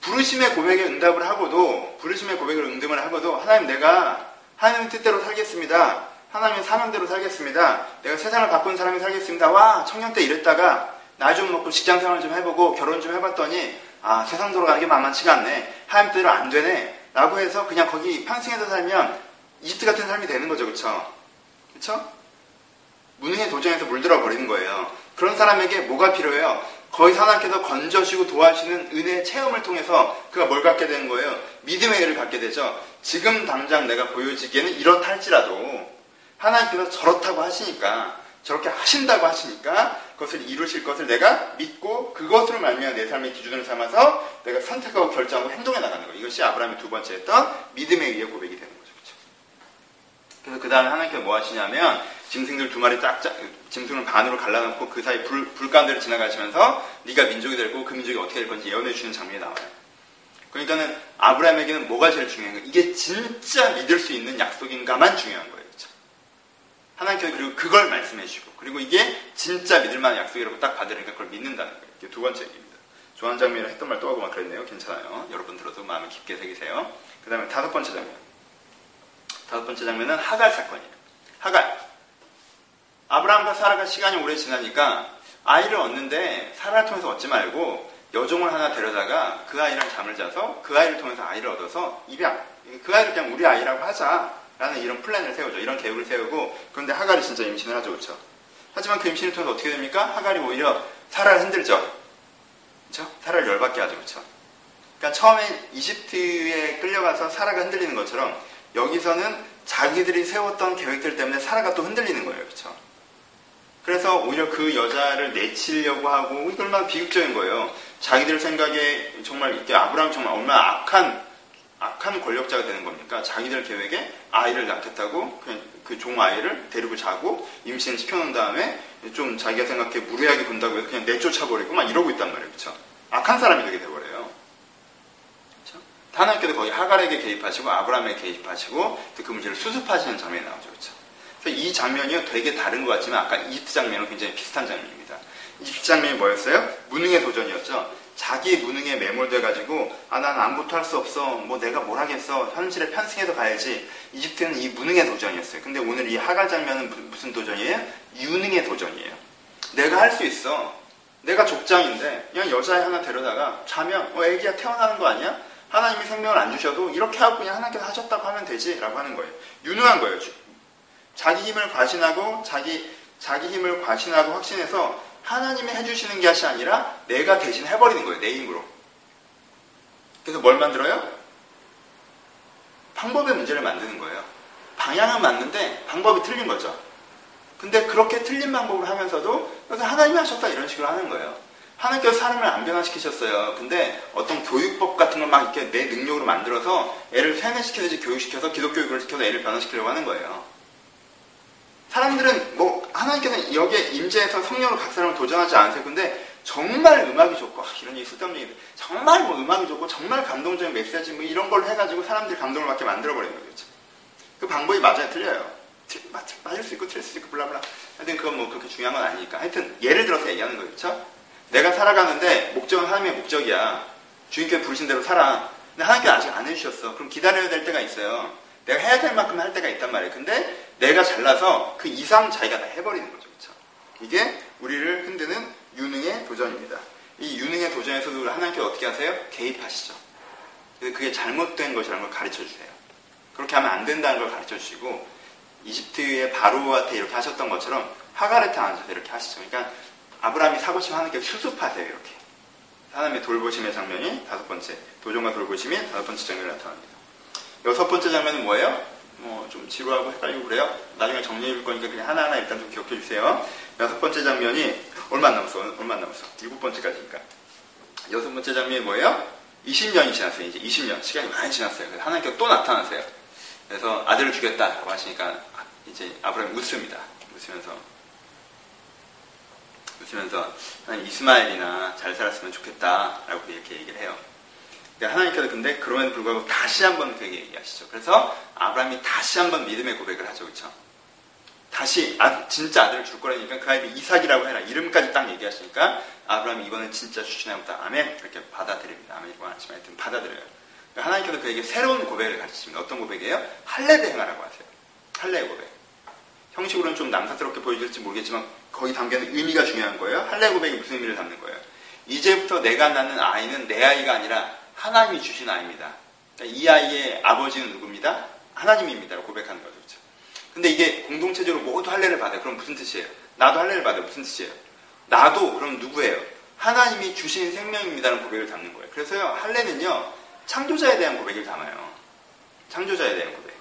부르심의 고백에 응답을 하고도, 부르심의 고백을 응답을 하고도, 하나님 내가 하나님 뜻대로 살겠습니다. 하나님 사는 대로 살겠습니다. 내가 세상을 바꾼 사람이 살겠습니다. 와, 청년 때 이랬다가 나이 좀 먹고 직장 생활 좀 해보고 결혼 좀 해봤더니 아, 세상 돌아가는 게 만만치가 않네. 하나님 뜻대로 안 되네. 라고 해서 그냥 거기 평생에서 살면 이집트 같은 삶이 되는 거죠. 그쵸? 그쵸? 무능의 도전에서 물들어 버리는 거예요. 그런 사람에게 뭐가 필요해요? 거의 하나님께서 건져주시고 도와주시는 은혜의 체험을 통해서 그가 뭘 갖게 되는 거예요? 믿음의 의를 갖게 되죠. 지금 당장 내가 보여지기에는 이렇다 할지라도 하나님께서 저렇다고 하시니까, 저렇게 하신다고 하시니까 그것을 이루실 것을 내가 믿고 그것으로 말미암아 내 삶의 기준을 삼아서 내가 선택하고 결정하고 행동해 나가는 거예요. 이것이 아브라함의 두 번째 했던 믿음에 의해 고백이 되는 거죠. 그렇죠? 그래서 그 다음에 하나님께서 뭐 하시냐면 짐승들 두 마리 짐승을 반으로 갈라놓고 그 사이 불 가운데를 지나가시면서 네가 민족이 될 거고 그 민족이 어떻게 될 건지 예언해 주는 장면이 나와요. 그러니까는 아브라함에게는 뭐가 제일 중요한 거예요? 이게 진짜 믿을 수 있는 약속인가만 중요한 거예요. 하나님께서 그리고 그걸 말씀해 주시고, 그리고 이게 진짜 믿을만한 약속이라고 딱 받으니까 그걸 믿는다는 거예요. 이게 두 번째 얘기입니다. 조한장미랑 했던 말 또 하고 막 그랬네요. 괜찮아요. 여러분 들어도 마음을 깊게 새기세요. 그 다음에 다섯 번째 장면. 다섯 번째 장면은 하갈 사건이에요. 하갈. 아브라함과 사라가 시간이 오래 지나니까 아이를 얻는데 사라를 통해서 얻지 말고 여종을 하나 데려다가 그 아이랑 잠을 자서 그 아이를 통해서 아이를 얻어서 입양. 그 아이를 그냥 우리 아이라고 하자. 라는 이런 플랜을 세우죠. 이런 계획을 세우고, 그런데 하갈이 진짜 임신을 하죠. 그렇죠? 하지만 그 임신을 통해서 어떻게 됩니까? 하갈이 오히려 사라를 흔들죠. 그렇죠? 사라를 열받게 하죠. 그렇죠? 그러니까 처음엔 이집트에 끌려가서 사라가 흔들리는 것처럼 여기서는 자기들이 세웠던 계획들 때문에 사라가 또 흔들리는 거예요. 그렇죠? 그래서 오히려 그 여자를 내치려고 하고, 이게 얼마나 비극적인 거예요. 자기들 생각에 정말 이게 아브라함 정말 얼마나 악한 권력자가 되는 겁니까? 자기들 계획에 아이를 낳겠다고 그 종 아이를 데리고 자고 임신 시켜놓은 다음에 좀 자기가 생각해 무례하게 군다고 해서 그냥 내쫓아버리고 막 이러고 있단 말이에요. 그쵸? 악한 사람이 되게 돼버려요. 그쵸? 하나님께서 거기 하갈에게 개입하시고 아브라함에게 개입하시고 그 문제를 수습하시는 장면이 나오죠. 그쵸? 그래서 이 장면이 되게 다른 것 같지만 아까 이집트 장면은 굉장히 비슷한 장면입니다. 이집트 장면이 뭐였어요? 무능의 도전이었죠. 자기 무능에 매몰돼가지고 난 아무것도 할 수 없어. 뭐 내가 뭘 하겠어. 현실에 편승해서 가야지. 이집트는 이 무능의 도전이었어요. 근데 오늘 이 하갈 장면은 무슨 도전이에요? 유능의 도전이에요. 내가 할 수 있어. 내가 족장인데 그냥 여자애 하나 데려다가 자면 애기야 태어나는 거 아니야? 하나님이 생명을 안 주셔도 이렇게 하고 그냥 하나님께서 하셨다고 하면 되지 라고 하는 거예요. 유능한 거예요. 자기 힘을 과신하고 자기 힘을 과신하고 확신해서 하나님이 해주시는 게 아니라 내가 대신 해버리는 거예요. 내 힘으로. 그래서 뭘 만들어요? 방법의 문제를 만드는 거예요. 방향은 맞는데 방법이 틀린 거죠. 근데 그렇게 틀린 방법을 하면서도 그래서 하나님이 하셨다 이런 식으로 하는 거예요. 하나님께서 사람을 안 변화시키셨어요. 근데 어떤 교육법 같은 걸 막 이렇게 내 능력으로 만들어서 애를 세뇌시키듯이 교육시켜서 기독교육을 시켜서 애를 변화시키려고 하는 거예요. 사람들은 뭐 하나님께서는 여기에 임재해서 성령으로 각 사람을 도전하지 않으세요. 근데 정말 음악이 좋고 이런 얘기 쓸데없는 얘기들 정말 뭐 음악이 좋고 정말 감동적인 메시지 뭐 이런 걸로 해가지고 사람들이 감동을 받게 만들어버리는 거죠. 그 방법이 맞아요? 틀려요? 맞을 수 있고 틀릴 수 있고 블라블라. 하여튼 그건 뭐 그렇게 중요한 건 아니니까 하여튼 예를 들어서 얘기하는 거예요. 그렇죠? 내가 살아가는데 목적은 하나님의 목적이야. 주님께서 부르신 대로 살아. 근데 하나님께서 아직 안 해주셨어. 그럼 기다려야 될 때가 있어요. 내가 해야 될 만큼 할 때가 있단 말이에요. 근데 내가 잘나서 그 이상 자기가 다 해버리는 거죠. 그쵸? 이게 우리를 흔드는 유능의 도전입니다. 이 유능의 도전에서도 하나님께서 어떻게 하세요? 개입하시죠. 그게 잘못된 것이라는 걸 가르쳐주세요. 그렇게 하면 안 된다는 걸 가르쳐주시고, 이집트의 바로한테 이렇게 하셨던 것처럼 하가르타한테 이렇게 하시죠. 그러니까 아브라함이 사고치면 하나님께서 수습하세요. 이렇게 하나님의 돌보심의 장면이 다섯 번째, 도전과 돌보심이 다섯 번째 장면이 나타납니다. 여섯 번째 장면은 뭐예요? 뭐 좀 지루하고 헷갈리고 그래요. 나중에 정리해 볼 거니까 그냥 하나하나 일단 좀 기억해 주세요. 여섯 번째 장면이 얼마 안 남았어. 일곱 번째까지니까. 여섯 번째 장면이 뭐예요? 20년이 지났어요. 이제 20년 시간이 많이 지났어요. 그래서 하나님께서 또 나타나세요. 그래서 아들을 죽였다라고 하시니까 이제 아브라함이 웃습니다. 웃으면서 하나님 이스마엘이나 잘 살았으면 좋겠다라고 이렇게 얘기를 해요. 하나님께서 근데 그럼에도 불구하고 다시 한번 그 얘기하시죠. 그래서 아브라함이 다시 한번 믿음의 고백을 하죠. 그렇죠? 다시 진짜 아들을 줄 거라니까 그 아이를 이삭이라고 해라. 이름까지 딱 얘기하시니까 아브라함이 이번엔 진짜 주시나 보다. 아멘. 이렇게 받아들입니다. 아멘이라고 하지만 하여튼 받아들여요. 그러니까 하나님께서 그에게 새로운 고백을 가르치십니다. 어떤 고백이에요? 할례를 행하라고 하세요. 할례의 고백. 형식으로는 좀 남사스럽게 보여질지 모르겠지만 거기 담겨있는 의미가 중요한 거예요. 할례의 고백이 무슨 의미를 담는 거예요? 이제부터 내가 낳는 아이는 내 아이가 아니라 하나님이 주신 아이입니다. 그러니까 이 아이의 아버지는 누구입니다? 하나님입니다. 고백하는 거죠. 그렇죠? 근데 이게 공동체적으로 모두 할례를 받아요. 그럼 무슨 뜻이에요? 나도 할례를 받아요. 무슨 뜻이에요? 나도 그럼 누구예요? 하나님이 주신 생명입니다라는 고백을 담는 거예요. 그래서요, 할례는요, 창조자에 대한 고백을 담아요. 창조자에 대한 고백.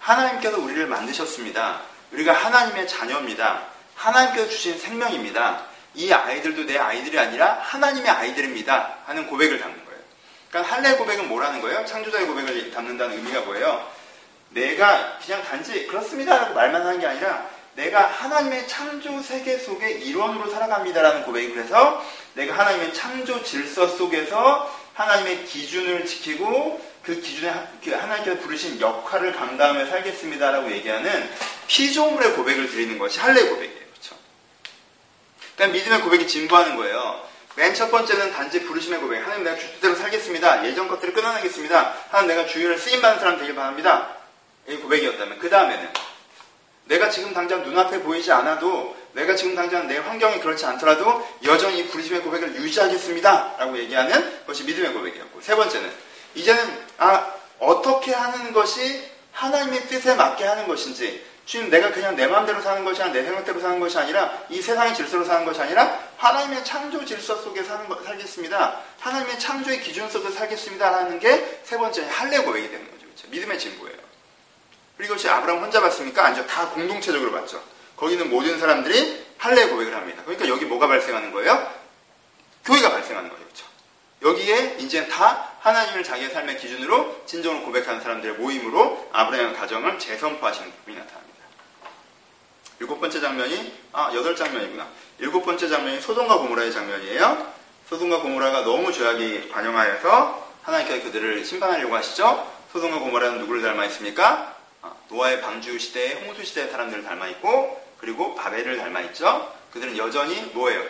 하나님께서 우리를 만드셨습니다. 우리가 하나님의 자녀입니다. 하나님께서 주신 생명입니다. 이 아이들도 내 아이들이 아니라 하나님의 아이들입니다. 하는 고백을 담는 거예요. 그러니까 할례 고백은 뭐라는 거예요? 창조자의 고백을 담는다는 의미가 뭐예요? 내가 그냥 단지 그렇습니다 라고 말만 하는 게 아니라 내가 하나님의 창조 세계 속의 일원으로 살아갑니다 라는 고백이, 그래서 내가 하나님의 창조 질서 속에서 하나님의 기준을 지키고 그 기준에 하나님께서 부르신 역할을 감당하며 살겠습니다 라고 얘기하는 피조물의 고백을 드리는 것이 할례 고백이에요. 그렇죠? 그러니까 믿음의 고백이 진보하는 거예요. 맨 첫 번째는 단지 부르심의 고백. 하나님, 내가 주뜻대로 살겠습니다. 예전 것들을 끊어내겠습니다. 하나님, 내가 주일을 쓰임받는 사람 되길 바랍니다. 이 고백이었다면, 그 다음에는 내가 지금 당장 눈앞에 보이지 않아도, 내가 지금 당장 내 환경이 그렇지 않더라도 여전히 부르심의 고백을 유지하겠습니다 라고 얘기하는 것이 믿음의 고백이었고, 세 번째는 이제는 어떻게 하는 것이 하나님의 뜻에 맞게 하는 것인지, 주님, 내가 그냥 내 마음대로 사는 것이 아니라, 내 생각대로 사는 것이 아니라, 이 세상의 질서로 사는 것이 아니라 하나님의 창조 질서 속에 살겠습니다. 하나님의 창조의 기준 속에 살겠습니다 라는 게 세 번째 할례 고백이 되는 거죠. 그렇죠? 믿음의 진보예요. 그리고 이것이 아브라함 혼자 봤습니까? 아니죠. 다 공동체적으로 봤죠. 거기는 모든 사람들이 할례 고백을 합니다. 그러니까 여기 뭐가 발생하는 거예요? 교회가 발생하는 거죠. 그렇죠? 여기에 이제 다 하나님을 자기의 삶의 기준으로 진정으로 고백하는 사람들의 모임으로 아브라함 가정을 재선포하시는 부분이 나타납니다. 일곱 번째 장면이, 여덟 장면이구나. 일곱 번째 장면이 소돔과 고모라의 장면이에요. 소돔과 고모라가 너무 죄악이 관영하여서 하나님께서 그들을 심판하려고 하시죠. 소돔과 고모라는 누구를 닮아있습니까? 노아의 방주 시대의 홍수 시대의 사람들을 닮아있고, 그리고 바벨을 닮아있죠. 그들은 여전히 뭐예요?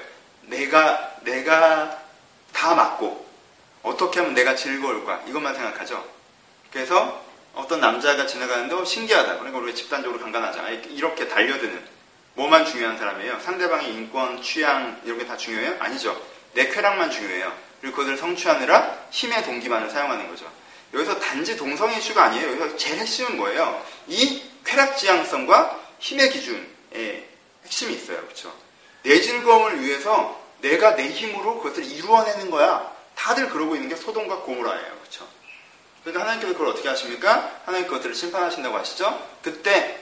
내가 다 맞고 어떻게 하면 내가 즐거울까, 이것만 생각하죠. 그래서 어떤 남자가 지나가는데 신기하다. 그러니까 우리가 집단적으로 강간하잖아. 이렇게 달려드는. 뭐만 중요한 사람이에요? 상대방의 인권, 취향 이런 게 다 중요해요? 아니죠. 내 쾌락만 중요해요. 그리고 그것을 성취하느라 힘의 동기만을 사용하는 거죠. 여기서 단지 동성애 이슈가 아니에요. 여기서 제일 핵심은 뭐예요? 이 쾌락 지향성과 힘의 기준에 핵심이 있어요. 그렇죠? 내 즐거움을 위해서 내가 내 힘으로 그것을 이루어내는 거야. 다들 그러고 있는 게 소돔과 고모라예요. 그렇죠? 그러니까 하나님께서 그걸 어떻게 하십니까? 하나님 그것들을 심판하신다고 하시죠? 그때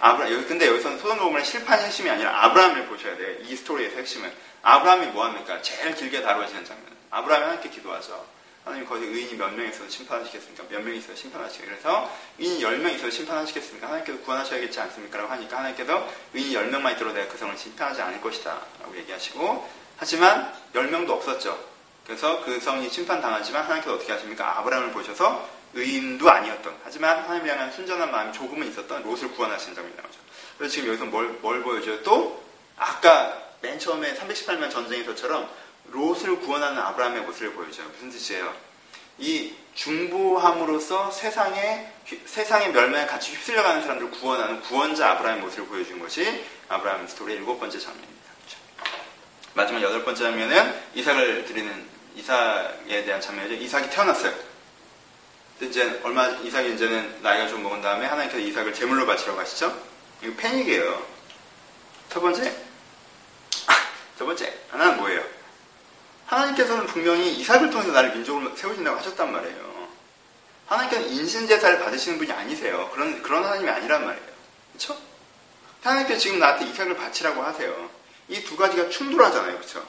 근데 여기서는 소돔과 고모라의 심판이 핵심이 아니라 아브라함을 보셔야 돼요. 이 스토리에서 핵심은 아브라함이 뭐합니까? 제일 길게 다루어지는 장면. 아브라함이 하나님께 기도하죠. 하나님, 거기 의인이 몇 명 있어서 심판하시겠습니까? 몇 명 있어서 심판하시겠습니까? 그래서 의인이 10명 있어서 심판하시겠습니까? 하나님께서 구원하셔야겠지 않습니까? 라고 하니까 하나님께서 의인이 10명만 있도록 내가 그 성을 심판하지 않을 것이다 라고 얘기하시고, 하지만 10명도 없었죠. 그래서 그 성이 심판당하지만 하나님께서 어떻게 하십니까? 아브라함을 보셔서 의인도 아니었던, 하지만 하나님을 향한 순전한 마음이 조금은 있었던 롯을 구원하시는 장면이 나오죠. 그래서 지금 여기서 뭘 보여줘요? 또 아까 맨 처음에 318년 전쟁에서처럼 롯을 구원하는 아브라함의 모습을 보여줘요. 무슨 뜻이에요? 이 중보함으로써 세상의 멸망에 같이 휩쓸려가는 사람들을 구원하는 구원자 아브라함의 모습을 보여준 것이 아브라함 스토리의 7번째 장면입니다. 마지막 8번째 장면은 이삭을 드리는, 이삭에 대한 장면이죠. 이삭이 태어났어요. 이제 이삭이 이제는 나이가 좀 먹은 다음에 하나님께서 이삭을 제물로 바치라고 하시죠. 이거 패닉이에요. 첫 번째, 하나는 뭐예요? 하나님께서는 분명히 이삭을 통해서 나를 민족으로 세우신다고 하셨단 말이에요. 하나님께서는 인신제사를 받으시는 분이 아니세요. 그런 하나님이 아니란 말이에요. 그쵸? 하나님께서 지금 나한테 이삭을 바치라고 하세요. 이 두 가지가 충돌하잖아요. 그쵸?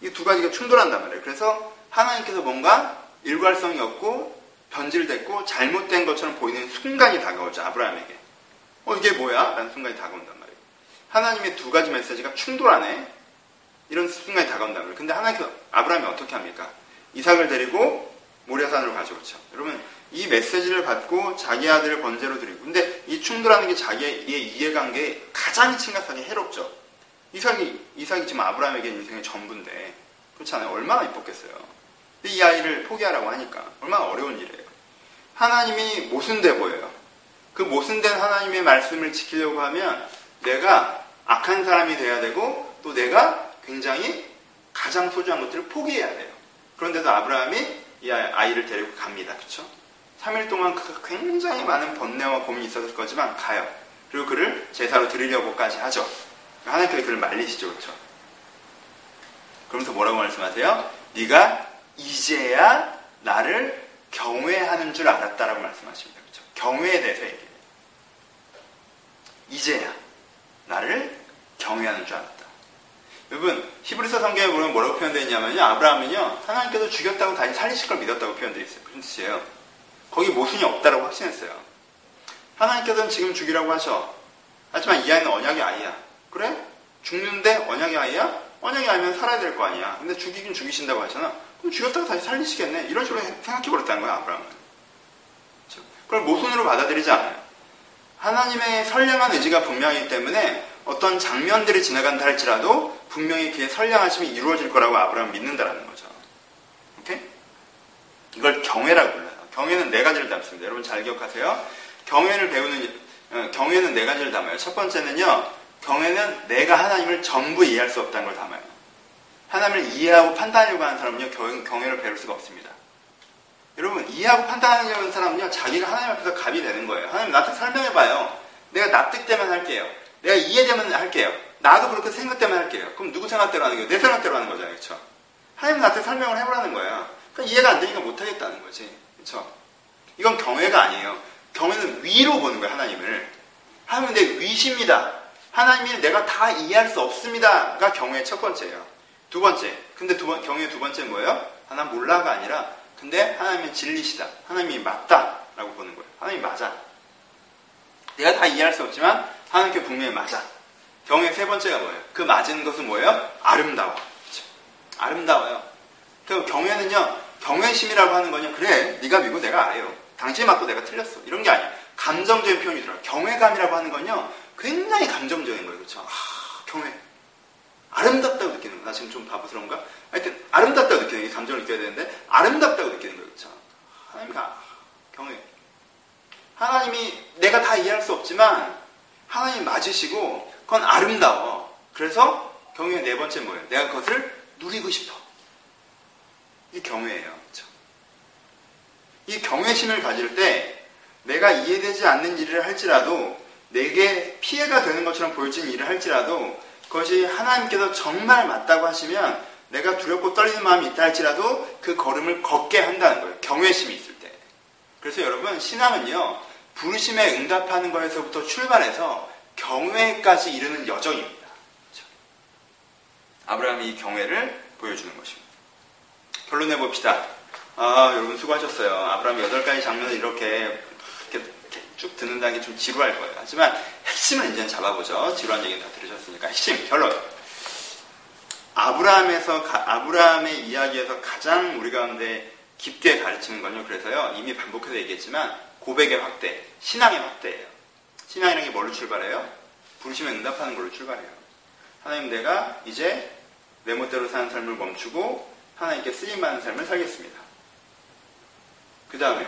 이 두 가지가 충돌한단 말이에요. 그래서 하나님께서 뭔가 일관성이 없고 변질됐고 잘못된 것처럼 보이는 순간이 다가오죠. 아브라함에게. 이게 뭐야? 라는 순간이 다가온단 말이에요. 하나님의 두 가지 메시지가 충돌하네. 이런 순간이 다가온단 말이에요. 근데 하나님께서 아브라함이 어떻게 합니까? 이삭을 데리고 모리아산으로 가죠. 그렇죠? 여러분, 이 메시지를 받고 자기 아들을 번제로 드리고, 근데 이 충돌하는 게 자기의 이해관계에 가장 심각하게 해롭죠. 이삭이 지금 아브라함에게 인생의 전부인데, 그렇지 않아요? 얼마나 이뻤겠어요. 근데 이 아이를 포기하라고 하니까 얼마나 어려운 일이에요. 하나님이 모순돼 보여요. 그 모순된 하나님의 말씀을 지키려고 하면 내가 악한 사람이 돼야 되고, 또 내가 굉장히 가장 소중한 것들을 포기해야 돼요. 그런데도 아브라함이 이 아이를 데리고 갑니다. 그렇죠? 3일 동안 그가 굉장히 많은 번뇌와 고민이 있었을 거지만 가요. 그리고 그를 제사로 드리려고까지 하죠. 하나님께서 그를 말리시죠. 그렇죠? 그러면서 뭐라고 말씀하세요? 네가 이제야 나를 경외하는 줄 알았다라고 말씀하십니다. 그렇죠? 경외에 대해서 얘기해요. 이제야 나를 경외하는 줄 알았다. 여러분, 히브리서 성경에 보면 뭐라고 표현되어 있냐면요, 아브라함은요 하나님께서 죽였다고 다시 살리실 걸 믿었다고 표현되어 있어요. 무슨 뜻이에요? 거기 모순이 없다라고 확신했어요. 하나님께서는 지금 죽이라고 하셔. 하지만 이 아이는 언약의 아이야. 그래? 죽는데 언약의 아이야? 언약의 아이면 살아야 될 거 아니야. 근데 죽이긴 죽이신다고 하잖아. 그럼 죽였다고 다시 살리시겠네. 이런 식으로 생각해버렸다는 거야, 아브라함은. 그렇죠? 그걸 모순으로 받아들이지 않아요. 하나님의 선량한 의지가 분명하기 때문에 어떤 장면들이 지나간다 할지라도 분명히 그의 선량하심이 이루어질 거라고 아브라함은 믿는다라는 거죠. 오케이? 이걸 경외라고 불러요. 경외는 네 가지를 담습니다. 여러분 잘 기억하세요. 경외는 네 가지를 담아요. 첫 번째는요, 경외는 내가 하나님을 전부 이해할 수 없다는 걸 담아요. 하나님을 이해하고 판단하려고 하는 사람은요, 경외를 배울 수가 없습니다. 여러분, 이해하고 판단하려고 하는 사람은요, 자기가 하나님 앞에서 갑이 되는 거예요. 하나님 나한테 설명해봐요. 내가 납득되면 할게요. 내가 이해되면 할게요. 나도 그렇게 생각되면 할게요. 그럼 누구 생각대로 하는 거예요? 내 생각대로 하는 거잖아요. 그쵸? 하나님 나한테 설명을 해보라는 거야. 그러니까 이해가 안 되니까 못하겠다는 거지. 그쵸? 이건 경외가 아니에요. 경외는 위로 보는 거예요, 하나님을. 하나님은 내 위십니다. 하나님이 내가 다 이해할 수 없습니다가 경외의 첫 번째예요. 두 번째. 근데 경외의 두 번째는 뭐예요? 하나님 몰라가 아니라, 근데 하나님은 진리시다. 하나님이 맞다. 라고 보는 거예요. 하나님이 맞아. 내가 다 이해할 수 없지만, 하나님께 분명히 맞아. 경외의 세 번째가 뭐예요? 그 맞은 것은 뭐예요? 아름다워. 그렇죠? 아름다워요. 그럼 경외는요, 경외심이라고 하는 건요, 그래, 네가 믿고 내가 알아요. 당신이 맞고 내가 틀렸어. 이런 게 아니에요. 감정적인 표현이 들어요. 경외감이라고 하는 건요, 굉장히 감정적인 거예요. 그렇죠? 경외. 아름답다고 느끼는 거예요. 나 지금 좀 바보스러운가? 하여튼, 아름답다고 느끼는 게 감정을 느껴야 되는데, 아름답다고 느끼는 거예요. 그렇죠? 하나님과 경외. 하나님이 내가 다 이해할 수 없지만, 하나님 맞으시고, 그건 아름다워. 그래서 경외의 네 번째 뭐예요? 내가 그것을 누리고 싶어. 이게 경외예요. 그렇죠? 이 경외심을 가질 때 내가 이해되지 않는 일을 할지라도, 내게 피해가 되는 것처럼 보여지는 일을 할지라도, 그것이 하나님께서 정말 맞다고 하시면 내가 두렵고 떨리는 마음이 있다 할지라도 그 걸음을 걷게 한다는 거예요. 경외심이 있을 때. 그래서 여러분, 신앙은요, 부르심에 응답하는 것에서부터 출발해서 경외까지 이르는 여정입니다. 그렇죠? 아브라함이 이 경외를 보여주는 것입니다. 결론해 봅시다. 여러분 수고하셨어요. 아브라함 8가지 장면을 이렇게 쭉 듣는다는 게 좀 지루할 거예요. 하지만 핵심은 이제 잡아보죠. 지루한 얘기는 다 들으셨으니까. 핵심, 결론. 아브라함의 이야기에서 가장 우리 가운데 깊게 가르치는 건요, 그래서요, 이미 반복해서 얘기했지만 고백의 확대, 신앙의 확대예요. 신앙이라는 게 뭘로 출발해요? 부르심에 응답하는 걸로 출발해요. 하나님, 내가 이제 내 멋대로 사는 삶을 멈추고 하나님께 쓰임받는 삶을 살겠습니다. 그 다음에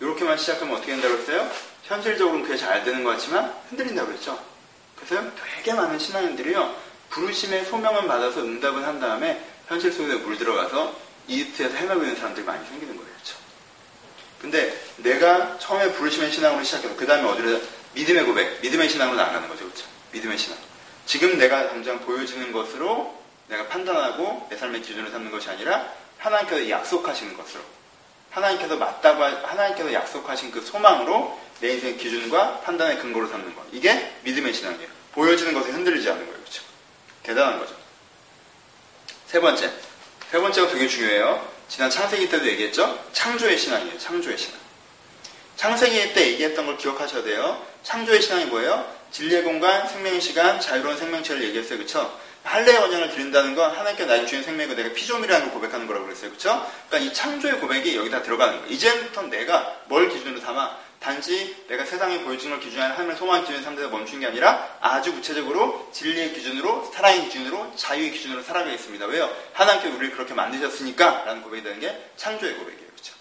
이렇게만 시작하면 어떻게 된다고 했어요? 현실적으로는 그게 잘 되는 것 같지만 흔들린다고 했죠. 그래서 되게 많은 신앙인들이요, 부르심의 소명을 받아서 응답을 한 다음에 현실 속에 물들어가서 이집트에서 헤매고 있는 사람들이 많이 생기는 거예요. 그렇죠? 근데 내가 처음에 부르심의 신앙으로 시작해서 그 다음에 어디로, 믿음의 고백, 믿음의 신앙으로 나아가는 거죠. 그렇죠? 믿음의 신앙. 지금 내가 당장 보여지는 것으로 내가 판단하고 내 삶의 기준으로 삼는 것이 아니라 하나님께서 약속하시는 것으로, 하나님께서 맞다고, 하나님께서 약속하신 그 소망으로 내 인생의 기준과 판단의 근거로 삼는 것. 이게 믿음의 신앙이에요. 보여지는 것에 흔들리지 않는 거예요. 그렇죠? 대단한 거죠. 세 번째가 되게 중요해요. 지난 창세기 때도 얘기했죠? 창조의 신앙이에요. 창조의 신앙. 창세기 때 얘기했던 걸 기억하셔야 돼요. 창조의 신앙이 뭐예요? 진리의 공간, 생명의 시간, 자유로운 생명체를 얘기했어요. 그쵸? 할례의 언약을 드린다는 건 하나님께 나의 주인 생명이고 내가 피조물이라는 걸 고백하는 거라고 그랬어요. 그쵸? 그러니까 이 창조의 고백이 여기 다 들어가는 거예요. 이제부터 내가 뭘 기준으로 삼아, 단지 내가 세상에 보여지는 걸 기준으로 하나님을 소망의 기준으로 삼아서 멈춘 게 아니라 아주 구체적으로 진리의 기준으로, 사랑의 기준으로, 자유의 기준으로 살아가 있습니다. 왜요? 하나님께서 우리를 그렇게 만드셨으니까 라는 고백이 되는 게 창조의 고백이에요. 그쵸?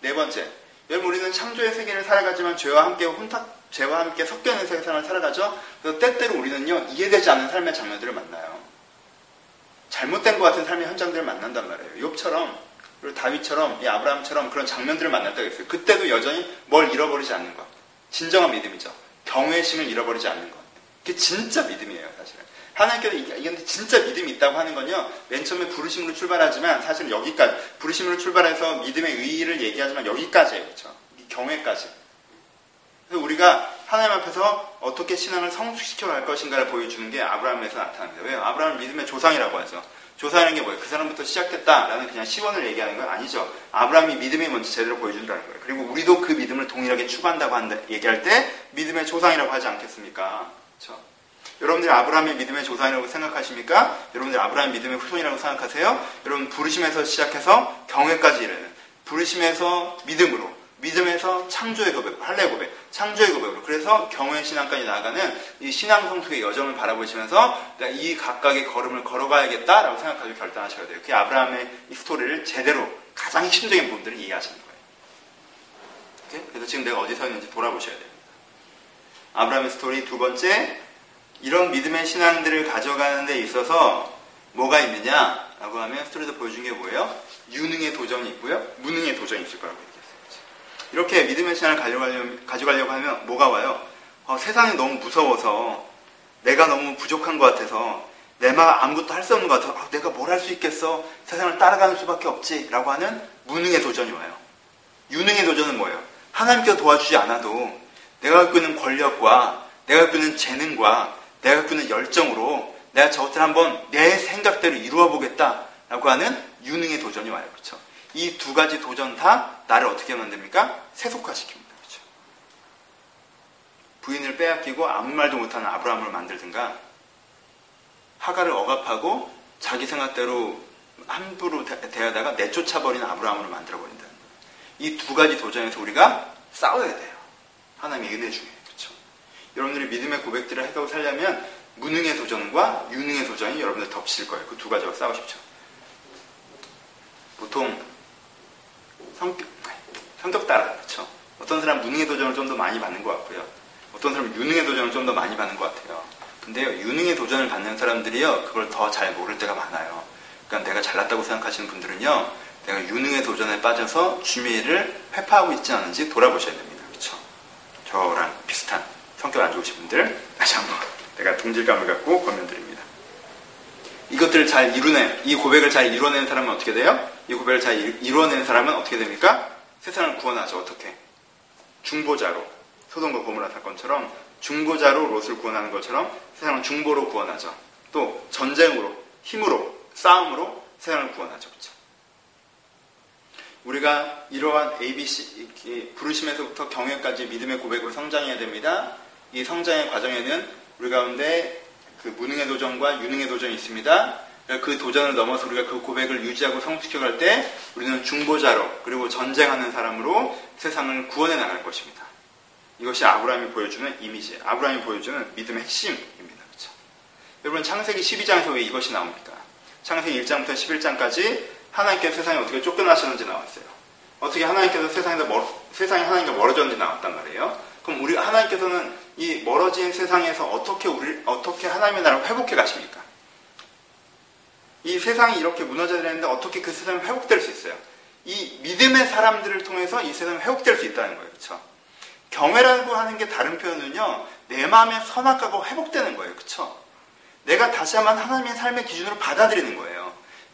네 번째, 여러분 우리는 창조의 세계를 살아가지만 죄와 함께 섞여 있는 세상을 살아가죠. 그래서 때때로 우리는요, 이해되지 않는 삶의 장면들을 만나요. 잘못된 것 같은 삶의 현장들을 만난단 말이에요. 욥처럼, 그리고 다윗처럼, 이 아브라함처럼 그런 장면들을 만났다고 했어요. 그때도 여전히 뭘 잃어버리지 않는 것. 진정한 믿음이죠. 경외심을 잃어버리지 않는 것. 그게 진짜 믿음이에요, 사실은. 하나님께서 이게 진짜 믿음이 있다고 하는 건요, 맨 처음에 부르심으로 출발하지만 사실 여기까지, 부르심으로 출발해서 믿음의 의의를 얘기하지만 여기까지예요. 그렇죠? 경외까지. 그래서 우리가 하나님 앞에서 어떻게 신앙을 성숙시켜 갈 것인가를 보여주는 게 아브라함에서 나타납니다. 왜요? 아브라함은 믿음의 조상이라고 하죠. 조상이라는 게 뭐예요? 그 사람부터 시작됐다라는 그냥 시원을 얘기하는 건 아니죠. 아브라함이 믿음이 먼저 제대로 보여준다는 거예요. 그리고 우리도 그 믿음을 동일하게 추구한다고 한다, 얘기할 때 믿음의 조상이라고 하지 않겠습니까? 그렇죠? 여러분들이 아브라함의 믿음의 조상이라고 생각하십니까? 여러분들이 아브라함의 믿음의 후손이라고 생각하세요? 여러분 부르심에서 시작해서 경외까지 이르는, 부르심에서 믿음으로, 믿음에서 창조의 고백, 할례 고백, 창조의 고백으로, 그래서 경외 신앙까지 나아가는 이 신앙 성숙의 여정을 바라보시면서 이 각각의 걸음을 걸어가야겠다라고 생각하고 결단하셔야 돼요. 그게 아브라함의 이 스토리를 제대로 가장 핵심적인 부분들을 이해하시는 거예요. 오케이? 그래서 지금 내가 어디 서 있는지 돌아보셔야 됩니다. 아브라함의 스토리 두 번째, 이런 믿음의 신앙들을 가져가는 데 있어서 뭐가 있느냐 라고 하면 스토리도 보여준 게 뭐예요? 유능의 도전이 있고요, 무능의 도전이 있을 거라고 얘기했어요. 이렇게 믿음의 신앙을 가져가려고 하면 뭐가 와요? 세상이 너무 무서워서, 내가 너무 부족한 것 같아서, 내 말 아무것도 할 수 없는 것 같아서, 내가 뭘 할 수 있겠어, 세상을 따라가는 수밖에 없지 라고 하는 무능의 도전이 와요. 유능의 도전은 뭐예요? 하나님께서 도와주지 않아도 내가 갖고 있는 권력과 내가 갖고 있는 재능과 내가 갖고 있는 열정으로 내가 저것들 한번 내 생각대로 이루어보겠다라고 하는 유능의 도전이 와요. 그렇죠? 이 두 가지 도전 다 나를 어떻게 만듭니까? 세속화시킵니다. 그렇죠? 부인을 빼앗기고 아무 말도 못하는 아브라함을 만들든가, 하가를 억압하고 자기 생각대로 함부로 대하다가 내쫓아버리는 아브라함을 만들어버린다. 이 두 가지 도전에서 우리가 싸워야 돼요. 하나님의 은혜 중에. 여러분들이 믿음의 고백들을 해서 살려면 무능의 도전과 유능의 도전이 여러분들 덮칠 거예요. 그 두 가지와 싸우십시오. 보통 성격 따라, 그렇죠? 어떤 사람 무능의 도전을 좀 더 많이 받는 것 같고요, 어떤 사람 유능의 도전을 좀 더 많이 받는 것 같아요. 근데요, 유능의 도전을 받는 사람들이요, 그걸 더 잘 모를 때가 많아요. 그러니까 내가 잘났다고 생각하시는 분들은요, 내가 유능의 도전에 빠져서 주미를 회파하고 있지 않은지 돌아보셔야 됩니다. 그렇죠? 저랑 비슷한 성격 안 좋으신 분들 다시 한번 내가 동질감을 갖고 권면드립니다. 이것들을 잘 이루네, 이 고백을 잘 이루어내는 사람은 어떻게 돼요? 이 고백을 잘 이루어내는 사람은 어떻게 됩니까? 세상을 구원하죠. 어떻게? 중보자로, 소돔과 고모라 사건처럼 중보자로 롯을 구원하는 것처럼 세상을 중보로 구원하죠. 또 전쟁으로, 힘으로, 싸움으로 세상을 구원하죠. 그렇죠? 우리가 이러한 ABC, 부르심에서부터 경외까지 믿음의 고백으로 성장해야 됩니다. 이 성장의 과정에는 우리 가운데 그 무능의 도전과 유능의 도전이 있습니다. 그 도전을 넘어서 우리가 그 고백을 유지하고 성숙시켜갈 때 우리는 중보자로, 그리고 전쟁하는 사람으로 세상을 구원해 나갈 것입니다. 이것이 아브라함이 보여주는 이미지, 아브라함이 보여주는 믿음의 핵심입니다. 그렇죠? 여러분, 창세기 12장에서 왜 이것이 나옵니까? 창세기 1장부터 11장까지 하나님께서 세상이 어떻게 쫓겨나셨는지 나와 있어요. 어떻게 하나님께서 세상이 하나님과 멀어졌는지 나왔단 말이에요. 그럼 우리 하나님께서는 이 멀어진 세상에서 어떻게 하나님의 나라를 회복해 가십니까? 이 세상이 이렇게 무너져야 되는데 어떻게 그 세상이 회복될 수 있어요? 이 믿음의 사람들을 통해서 이 세상이 회복될 수 있다는 거예요. 그렇죠? 경외라고 하는 게 다른 표현은요, 내 마음의 선악과가 회복되는 거예요. 그렇죠? 내가 다시 한번 하나님의 삶의 기준으로 받아들이는 거예요.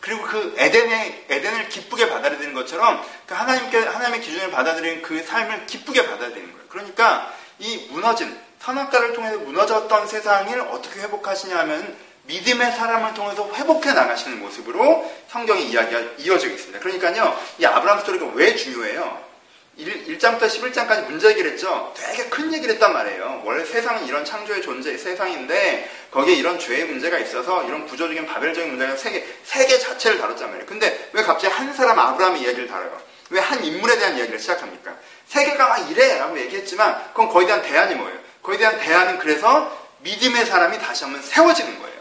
그리고 그 에덴을 기쁘게 받아들이는 것처럼 그 하나님의 기준을 받아들이는 그 삶을 기쁘게 받아들이는 거예요. 그러니까 이 무너진 선악과를 통해서 무너졌던 세상을 어떻게 회복하시냐 하면 믿음의 사람을 통해서 회복해 나가시는 모습으로 성경의 이야기가 이어지고 있습니다. 그러니까요, 이 아브라함 스토리가 왜 중요해요? 1장부터 11장까지 문제 얘기를 했죠. 되게 큰 얘기를 했단 말이에요. 원래 세상은 이런 창조의 존재, 세상인데 거기에 이런 죄의 문제가 있어서 이런 구조적인 바벨적인 문제가 세계 자체를 다뤘단 말이에요. 근데 왜 갑자기 한 사람 아브라함의 이야기를 다뤄요? 왜 한 인물에 대한 이야기를 시작합니까? 세계가 막 이래! 라고 얘기했지만 그건 거기에 대한 대안이 뭐예요? 거기에 대한 대안은 그래서 믿음의 사람이 다시 한번 세워지는 거예요.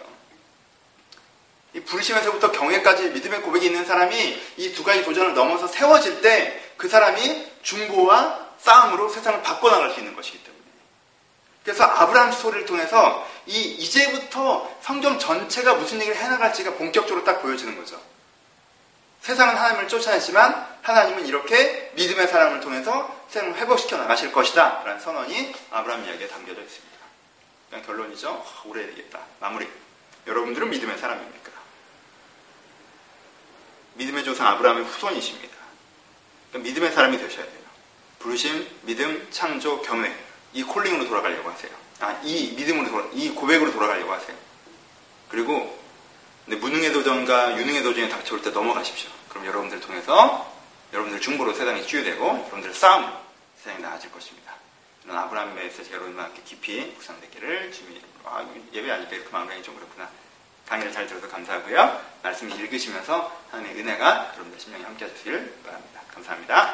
이 불신에서부터 경외까지 믿음의 고백이 있는 사람이 이 두 가지 도전을 넘어서 세워질 때 그 사람이 중고와 싸움으로 세상을 바꿔나갈 수 있는 것이기 때문에. 그래서 아브라함 스토리를 통해서 이제부터 성경 전체가 무슨 얘기를 해나갈지가 본격적으로 딱 보여지는 거죠. 세상은 하나님을 쫓아내지만 하나님은 이렇게 믿음의 사람을 통해서 세상을 회복시켜 나가실 것이다 라는 선언이 아브라함 이야기에 담겨져 있습니다. 그냥 결론이죠. 오래 얘기했다. 마무리. 여러분들은 믿음의 사람입니까? 믿음의 조상 아브라함의 후손이십니다. 그러니까 믿음의 사람이 되셔야 돼요. 부르심, 믿음, 창조, 경외, 이 콜링으로 돌아가려고 하세요. 이 믿음으로 이 고백으로 돌아가려고 하세요. 그리고 근데 무능의 도전과 유능의 도전에 닥쳐올 때 넘어가십시오. 그럼 여러분들 통해서 여러분들 중보로 세상이 치유되고 여러분들 싸움으로 세상이 나아질 것입니다. 이런 아브라함 메시지가 여러분과 함께 깊이 묵상되기를 주님. 예배 아닐 때 이렇게 마음가짐이 좀 그렇구나. 강의를 잘 들어서 감사하고요. 말씀 읽으시면서 하나님의 은혜가 여러분들 심령에 함께 하시길 바랍니다. 감사합니다.